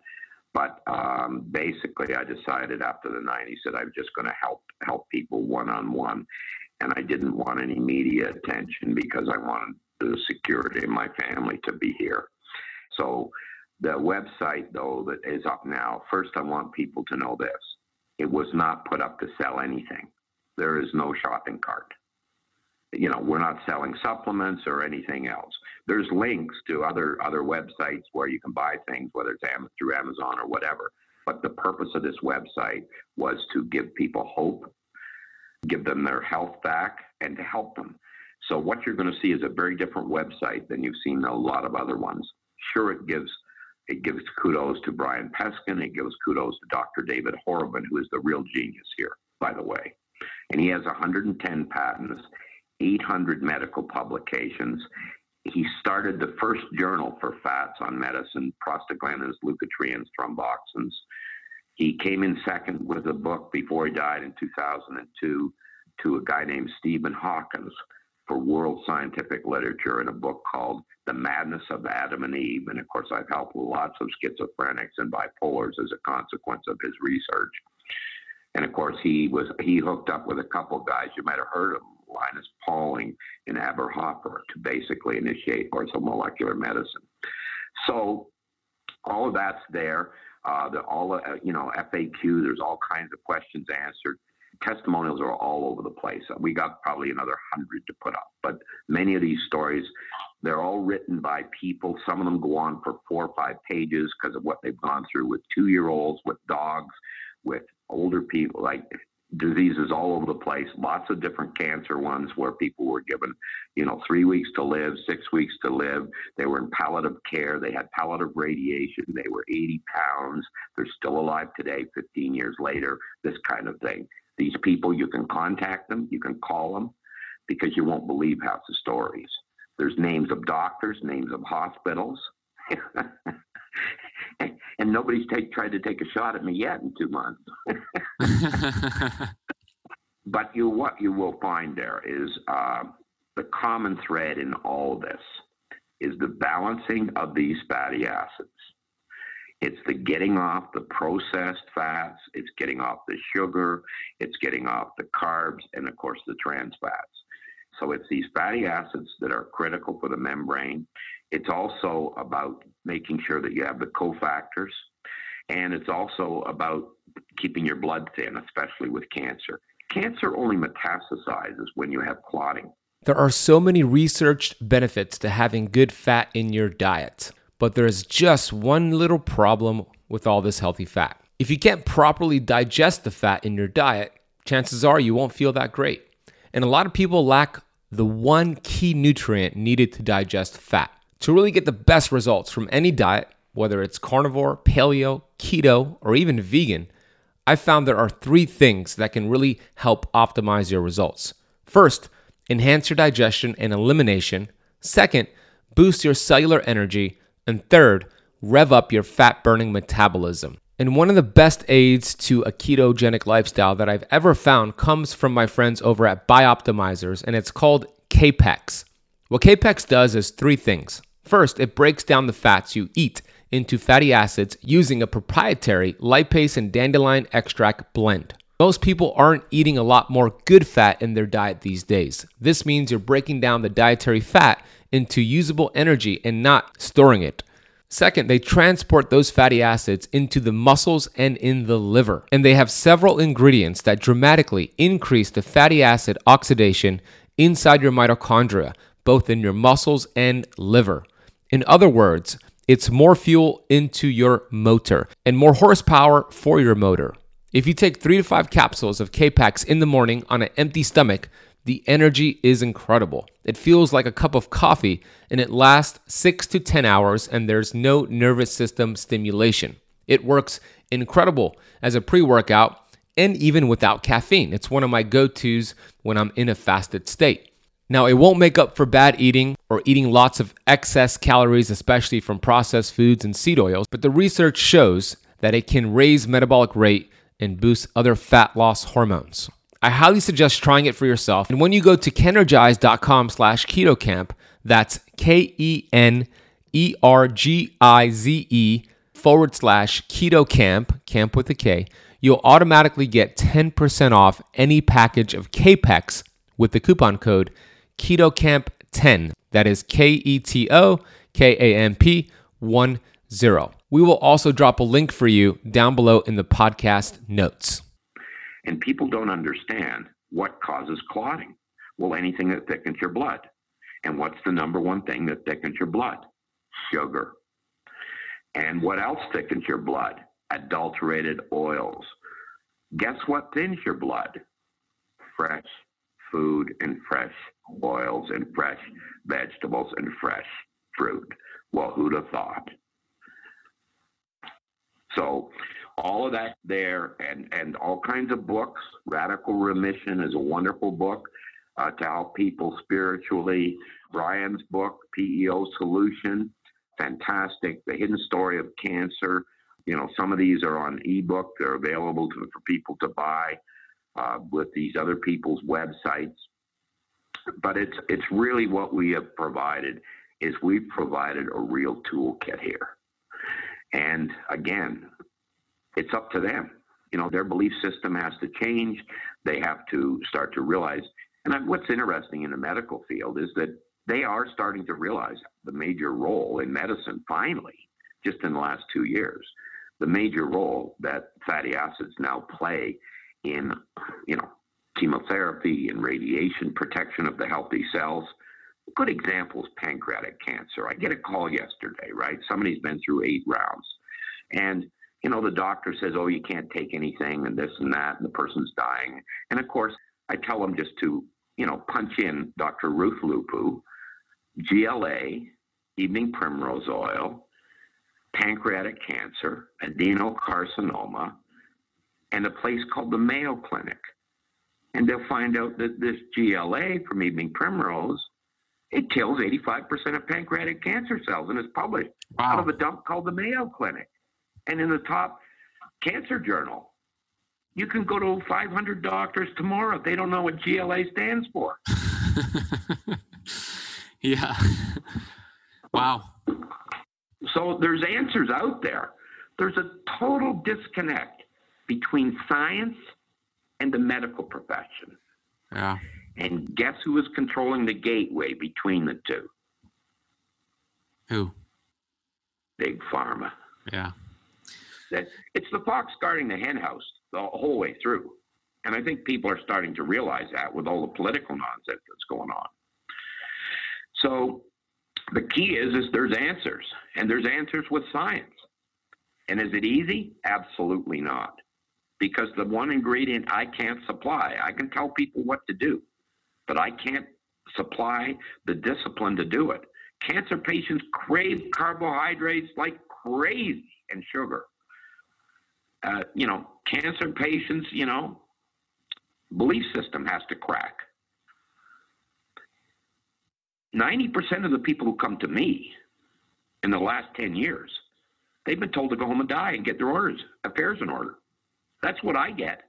But um, basically, I decided after the nineties that I was just going to help help people one-on-one. And I didn't want any media attention because I wanted the security of my family to be here. So the website, though, that is up now, first, I want people to know this. It was not put up to sell anything. There is no shopping cart. You know, we're not selling supplements or anything else. There's links to other other websites where you can buy things, whether it's Am- through Amazon or whatever. But the purpose of this website was to give people hope, give them their health back, and to help them. So what you're going to see is a very different website than you've seen a lot of other ones. Sure, it gives it gives kudos to Brian Peskin. It gives kudos to Doctor David Horrobin, who is the real genius here, by the way. And he has one hundred ten patents, eight hundred medical publications. He started the first journal for fats on medicine, prostaglandins, leukotrienes, thromboxins. He came in second with a book before he died in two thousand two to a guy named Stephen Hawkins for world scientific literature in a book called The Madness of Adam and Eve. And of course, I've helped lots of schizophrenics and bipolars as a consequence of his research. And of course, he was he hooked up with a couple of guys, you might have heard of them, Linus Pauling and Aber Hopper, to basically initiate orthomolecular medicine. So all of that's there. Uh, the all uh, you know F A Q. There's all kinds of questions answered. Testimonials are all over the place. We got probably another hundred to put up, but many of these stories, they're all written by people. Some of them go on for four or five pages because of what they've gone through with two-year-olds, with dogs, with older people, like diseases all over the place. Lots of different cancer ones where people were given, you know, three weeks to live, six weeks to live. They were in palliative care. They had palliative radiation. They were eighty pounds. They're still alive today, fifteen years later, this kind of thing. These people, you can contact them. You can call them because you won't believe half the stories. There's names of doctors, names of hospitals. And nobody's take, tried to take a shot at me yet in two months. But you, what you will find there is uh, the common thread in all this is the balancing of these fatty acids. It's the getting off the processed fats. It's getting off the sugar. It's getting off the carbs and, of course, the trans fats. So it's these fatty acids that are critical for the membrane. It's also about making sure that you have the cofactors, and it's also about keeping your blood thin, especially with cancer. Cancer only metastasizes when you have clotting. There are so many researched benefits to having good fat in your diet, but there is just one little problem with all this healthy fat. If you can't properly digest the fat in your diet, chances are you won't feel that great. And a lot of people lack the one key nutrient needed to digest fat. To really get the best results from any diet, whether it's carnivore, paleo, keto, or even vegan, I found there are three things that can really help optimize your results. First, enhance your digestion and elimination. Second, boost your cellular energy. And third, rev up your fat-burning metabolism. And one of the best aids to a ketogenic lifestyle that I've ever found comes from my friends over at Bioptimizers, and it's called Kpex. What Kpex does is three things. First, it breaks down the fats you eat into fatty acids using a proprietary lipase and dandelion extract blend. Most people aren't eating a lot more good fat in their diet these days. This means you're breaking down the dietary fat into usable energy and not storing it. Second, they transport those fatty acids into the muscles and in the liver. And they have several ingredients that dramatically increase the fatty acid oxidation inside your mitochondria both in your muscles and liver. In other words, it's more fuel into your motor and more horsepower for your motor. If you take three to five capsules of Kpex in the morning on an empty stomach, the energy is incredible. It feels like a cup of coffee and it lasts six to ten hours, and there's no nervous system stimulation. It works incredible as a pre-workout and even without caffeine. It's one of my go-tos when I'm in a fasted state. Now, it won't make up for bad eating or eating lots of excess calories, especially from processed foods and seed oils, but the research shows that it can raise metabolic rate and boost other fat loss hormones. I highly suggest trying it for yourself. And when you go to kenergize.com slash ketocamp, that's K E N E R G I Z E forward slash ketocamp, camp with a K, you'll automatically get ten percent off any package of Kpex with the coupon code ketocamp ten. That is K E T O K A M P ten. We will also drop a link for you down below in the podcast notes. And people don't understand what causes clotting. Well, anything that thickens your blood. And what's the number one thing that thickens your blood? Sugar. And what else thickens your blood? Adulterated oils. Guess what thins your blood? Fresh food and fresh oils and fresh vegetables and fresh fruit. Well, who'd have thought? So all of that there, and, and all kinds of books. Radical Remission is a wonderful book uh, to help people spiritually. Brian's book, P E O Solution, fantastic. The Hidden Story of Cancer. You know, some of these are on ebook. They're available to, for people to buy uh, with these other people's websites. But it's it's really what we have provided is we've provided a real toolkit here. And again, it's up to them. You know, their belief system has to change. They have to start to realize. And what's interesting in the medical field is that they are starting to realize the major role in medicine, finally, just in the last two years, the major role that fatty acids now play in, you know, chemotherapy and radiation protection of the healthy cells. Good example is pancreatic cancer. I get a call yesterday, right? Somebody's been through eight rounds. And, you know, the doctor says, oh, you can't take anything and this and that, and the person's dying. And, of course, I tell them just to, you know, punch in Doctor Ruth Lupu, G L A, evening primrose oil, pancreatic cancer, adenocarcinoma, and a place called the Mayo Clinic. And they'll find out that this G L A from evening primrose, it kills eighty-five percent of pancreatic cancer cells, and it's published wow. out of a dump called the Mayo Clinic. And in the top cancer journal, you can go to five hundred doctors tomorrow. They don't know what G L A stands for. yeah. Wow. So there's answers out there. There's a total disconnect between science and the medical profession. Yeah. And guess who is controlling the gateway between the two? Who? Big Pharma. Yeah. That it's the fox guarding the hen house the whole way through. And I think people are starting to realize that with all the political nonsense that's going on. So the key is, is there's answers, and there's answers with science. And is it easy? Absolutely not. Because the one ingredient I can't supply, I can tell people what to do, but I can't supply the discipline to do it. Cancer patients crave carbohydrates like crazy and sugar. Uh, you know, cancer patients, you know, belief system has to crack. ninety percent of the people who come to me in the last ten years, they've been told to go home and die and get their orders, affairs in order. That's what I get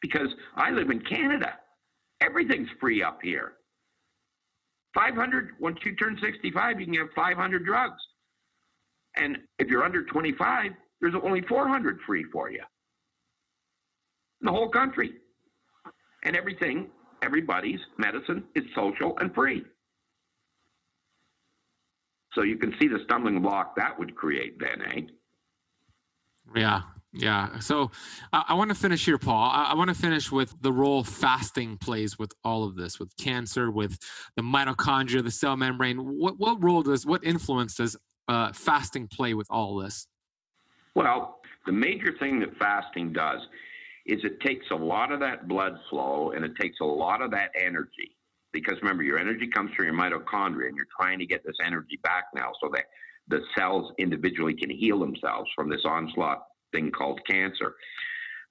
because I live in Canada. Everything's free up here. five hundred, once you turn sixty-five, you can have five hundred drugs. And if you're under twenty-five, there's only four hundred free for you in the whole country. And everything, everybody's medicine is social and free. So you can see the stumbling block that would create then, eh? Yeah, Yeah. So I, I want to finish here, Paul. I, I want to finish with the role fasting plays with all of this, with cancer, with the mitochondria, the cell membrane. What what role does, what influence does uh, fasting play with all this? Well, the major thing that fasting does is it takes a lot of that blood flow and it takes a lot of that energy. Because remember, your energy comes from your mitochondria and you're trying to get this energy back now so that the cells individually can heal themselves from this onslaught thing called cancer.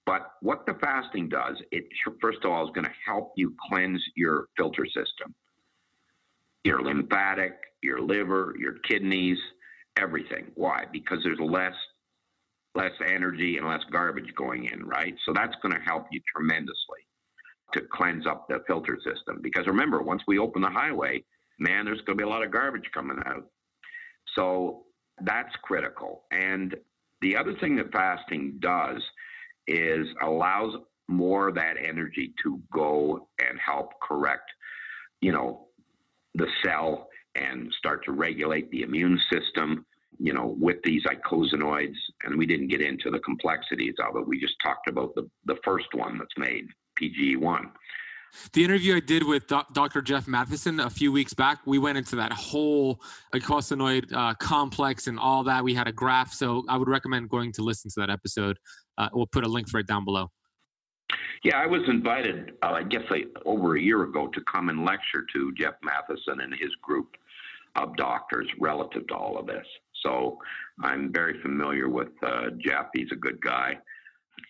But what the fasting does, it first of all is going to help you cleanse your filter system, your lymphatic, your liver, your kidneys, everything. Why? Because there's less less energy and less garbage going in, right? So that's going to help you tremendously to cleanse up the filter system. Because remember, once we open the highway, man, there's going to be a lot of garbage coming out. So that's critical. And the other thing that fasting does is allows more of that energy to go and help correct, you know, the cell and start to regulate the immune system, you know, with these eicosanoids. And we didn't get into the complexities of it. We just talked about the, the first one that's made, P G E one. The interview I did with Doctor Jeff Matheson a few weeks back, we went into that whole eicosanoid uh, complex and all that. We had a graph. So I would recommend going to listen to that episode. Uh, we'll put a link for it down below. Yeah, I was invited, uh, I guess, like, over a year ago to come and lecture to Jeff Matheson and his group of doctors relative to all of this. So I'm very familiar with uh, Jeff. He's a good guy.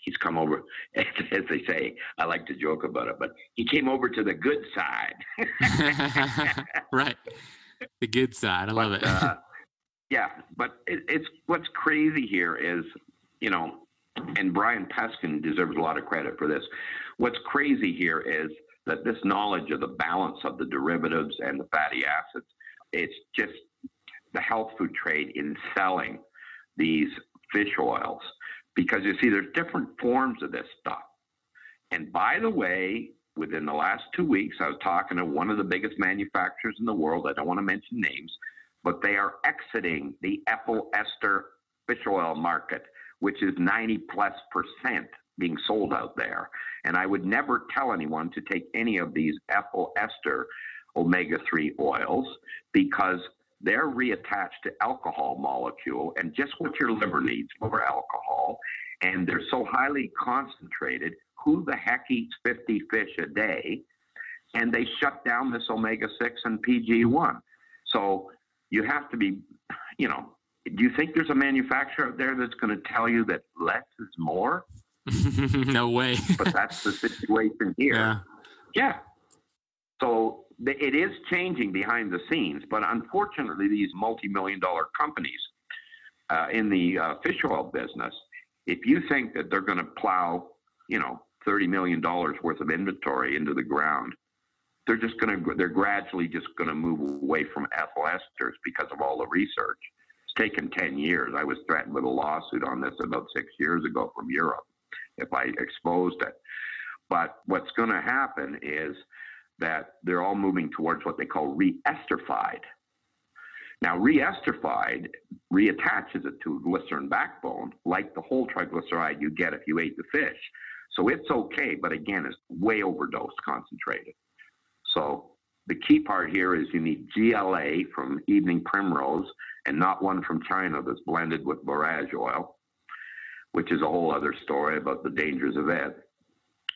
He's come over, as they say, I like to joke about it, but he came over to the good side. Right. The good side. I but, love it. uh, yeah. But it, it's what's crazy here is, you know, and Brian Peskin deserves a lot of credit for this. What's crazy here is that this knowledge of the balance of the derivatives and the fatty acids, it's just the health food trade in selling these fish oils. Because you see, there's different forms of this stuff. And by the way, within the last two weeks, I was talking to one of the biggest manufacturers in the world. I don't want to mention names, but they are exiting the ethyl ester fish oil market, which is ninety plus percent being sold out there. And I would never tell anyone to take any of these ethyl ester omega three oils because they're reattached to alcohol molecule and just what your liver needs for alcohol. And they're so highly concentrated, who the heck eats fifty fish a day? And they shut down this omega six and P G one. So you have to be, you know, do you think there's a manufacturer out there that's going to tell you that less is more? No way. But that's the situation here. Yeah. Yeah. So it is changing behind the scenes, but unfortunately, these multi-million dollar companies uh, in the uh, fish oil business, if you think that they're going to plow, you know, thirty million dollars worth of inventory into the ground, they're just going to, they're gradually just going to move away from ethyl esters because of all the research. It's taken ten years. I was threatened with a lawsuit on this about six years ago from Europe if I exposed it. But what's going to happen is that they're all moving towards what they call re-esterified. Now, re-esterified reattaches it to glycerin backbone, like the whole triglyceride you get if you ate the fish. So it's okay, but again, it's way overdose concentrated. So the key part here is you need G L A from evening primrose and not one from China that's blended with borage oil, which is a whole other story about the dangers of it,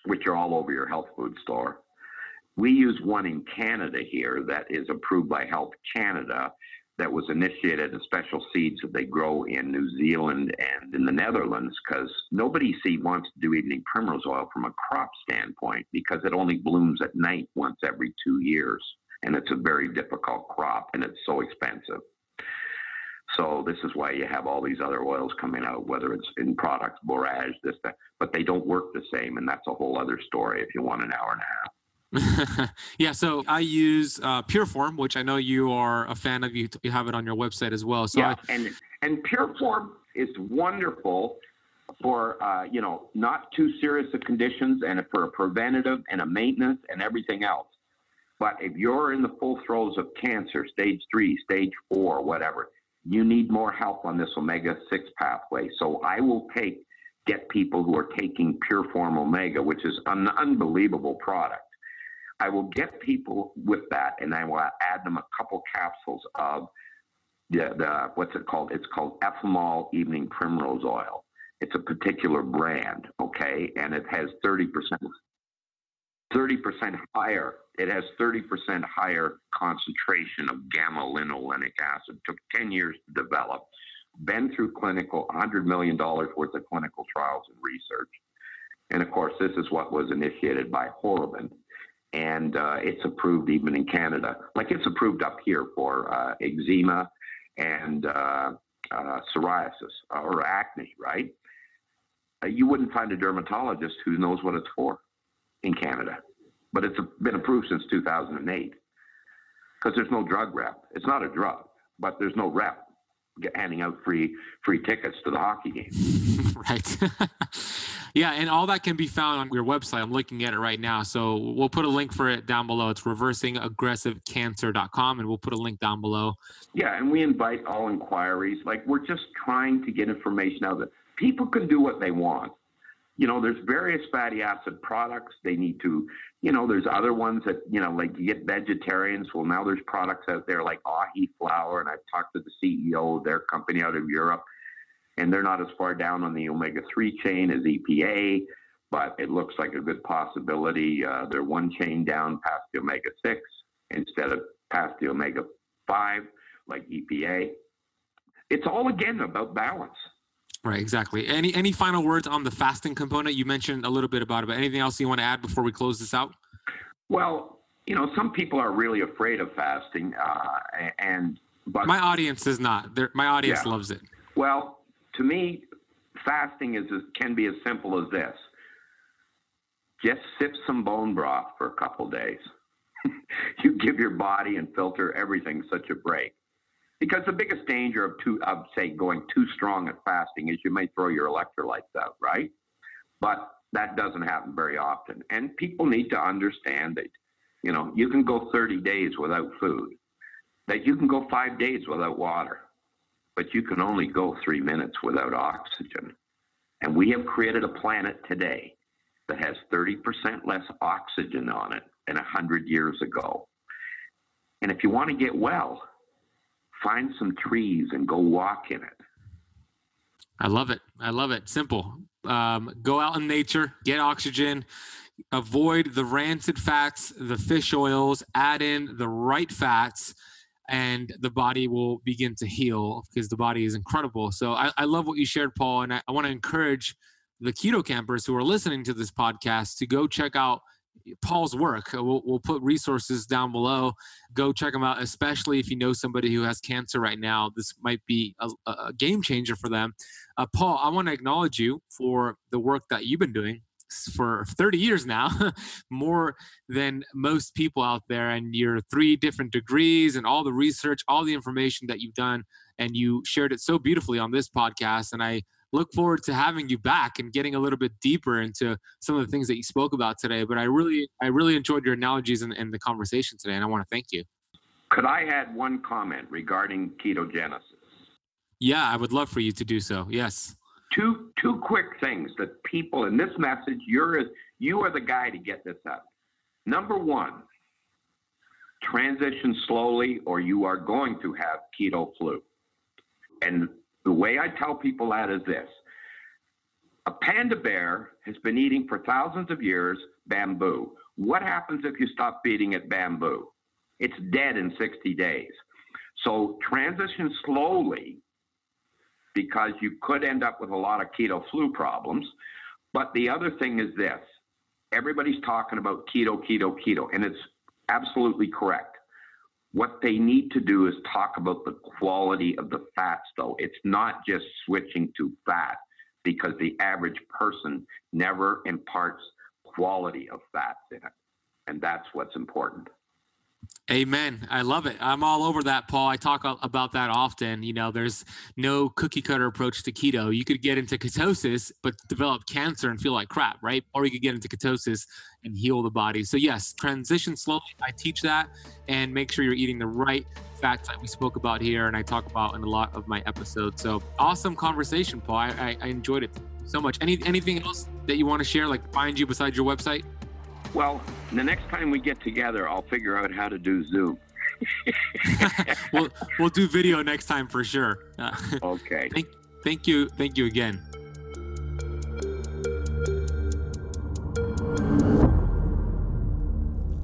which are all over your health food store. We use one in Canada here that is approved by Health Canada that was initiated as special seeds that they grow in New Zealand and in the Netherlands because nobody see, wants to do evening primrose oil from a crop standpoint because it only blooms at night once every two years. And it's a very difficult crop and it's so expensive. So this is why you have all these other oils coming out, whether it's in products, borage, this, that, but they don't work the same. And that's a whole other story if you want an hour and a half. Yeah, so I use uh, PureForm, which I know you are a fan of. You, you have it on your website as well. So yeah, I... and and PureForm is wonderful for uh, you know not too serious of conditions and for a preventative and a maintenance and everything else. But if you're in the full throes of cancer, stage three, stage four, whatever, you need more help on this omega six pathway. So I will take get people who are taking PureForm Omega, which is an unbelievable product. I will get people with that, and I will add them a couple capsules of the, the what's it called? It's called Ephemal Evening Primrose Oil. It's a particular brand, okay, and it has thirty percent, thirty percent higher. It has thirty percent higher concentration of gamma-linolenic acid. Took ten years to develop. Been through clinical, one hundred million dollars worth of clinical trials and research. And of course, this is what was initiated by Horrobin. And uh, it's approved even in Canada. Like it's approved up here for uh, eczema and uh, uh, psoriasis or acne, right? Uh, you wouldn't find a dermatologist who knows what it's for in Canada. But it's been approved since two thousand eight because there's no drug rep. It's not a drug, but there's no rep handing out free free tickets to the hockey game. Right. Yeah, and all that can be found on your website. I'm looking at it right now. So we'll put a link for it down below. It's reversing aggressive cancer dot com, and we'll put a link down below. Yeah, and we invite all inquiries. Like, we're just trying to get information out of it. People can do what they want. You know, there's various fatty acid products. They need to, you know, there's other ones that, you know, like you get vegetarians. Well, now there's products out there like ahi flour. And I've talked to the C E O of their company out of Europe, and they're not as far down on the omega three chain as E P A, but it looks like a good possibility. Uh, they're one chain down past the omega six instead of past the omega five like E P A. It's all, again, about balance. Right, exactly. Any any final words on the fasting component? You mentioned a little bit about it, but anything else you want to add before we close this out? Well, you know, some people are really afraid of fasting, uh, and but my audience is not. They're, my audience yeah. loves it. Well, to me, fasting is can be as simple as this: just sip some bone broth for a couple days. You give your body and filter everything such a break. Because the biggest danger of, too, of, say, going too strong at fasting is you may throw your electrolytes out, right? But that doesn't happen very often. And people need to understand that, you know, you can go thirty days without food, that you can go five days without water, but you can only go three minutes without oxygen. And we have created a planet today that has thirty percent less oxygen on it than one hundred years ago. And if you want to get well, find some trees and go walk in it. I love it. I love it. Simple. Um, go out in nature, get oxygen, avoid the rancid fats, the fish oils, add in the right fats, and the body will begin to heal because the body is incredible. So I, I love what you shared, Paul. And I, I want to encourage the keto campers who are listening to this podcast to go check out Paul's work. We'll, we'll put resources down below. Go check them out, especially if you know somebody who has cancer right now. This might be a, a game changer for them. Uh, Paul, I want to acknowledge you for the work that you've been doing for thirty years now, more than most people out there, and your three different degrees and all the research, all the information that you've done, and you shared it so beautifully on this podcast. And I look forward to having you back and getting a little bit deeper into some of the things that you spoke about today. But I really, I really enjoyed your analogies and, and the conversation today, and I want to thank you. Could I add one comment regarding ketogenesis? Yeah, I would love for you to do so. Yes. Two, two quick things that people in this message, you're, you are the guy to get this up. Number one, transition slowly, or you are going to have keto flu. And the way I tell people that is this: a panda bear has been eating for thousands of years bamboo. What happens if you stop feeding it bamboo? It's dead in sixty days. So transition slowly, because you could end up with a lot of keto flu problems. But the other thing is this: everybody's talking about keto, keto, keto, and it's absolutely correct. What they need to do is talk about the quality of the fats, though. It's not just switching to fat, because the average person never imparts quality of fats in it. And that's what's important. Amen. I love it. I'm all over that, Paul. I talk about that often. You know, there's no cookie cutter approach to keto. You could get into ketosis, but develop cancer and feel like crap, right? Or you could get into ketosis and heal the body. So yes, transition slowly. I teach that, and make sure you're eating the right facts that we spoke about here. And I talk about in a lot of my episodes. So awesome conversation, Paul. I, I, I enjoyed it so much. Any, anything else that you want to share, like find you besides your website? Well, the next time we get together, I'll figure out how to do Zoom. we'll, we'll do video next time for sure. Uh, okay. Thank, thank you. Thank you again.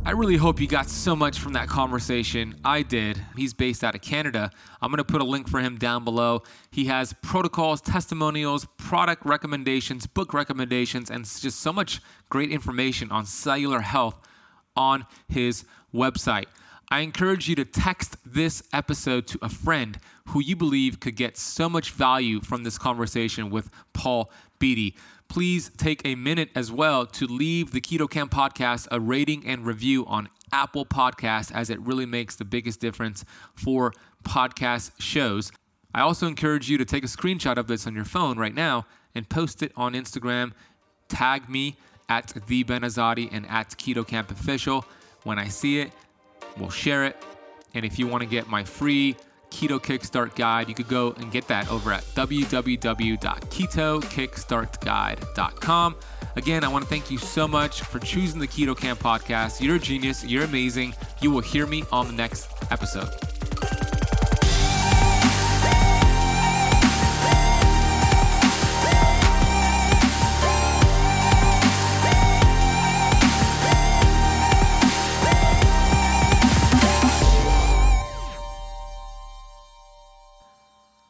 I really hope you got so much from that conversation. I did. He's based out of Canada. I'm going to put a link for him down below. He has protocols, testimonials, product recommendations, book recommendations, and just so much great information on cellular health on his website. I encourage you to text this episode to a friend who you believe could get so much value from this conversation with Paul Beatty. Please take a minute as well to leave the KetoCamp podcast a rating and review on Apple Podcasts, as it really makes the biggest difference for podcast shows. I also encourage you to take a screenshot of this on your phone right now and post it on Instagram. Tag me at the Ben Azadi and at KetoCamp Official. When I see it, we'll share it. And if you want to get my free Keto Kickstart Guide, you could go and get that over at w w w dot keto kickstart guide dot com. Again, I want to thank you so much for choosing the Keto Camp podcast. You're a genius. You're amazing. You will hear me on the next episode.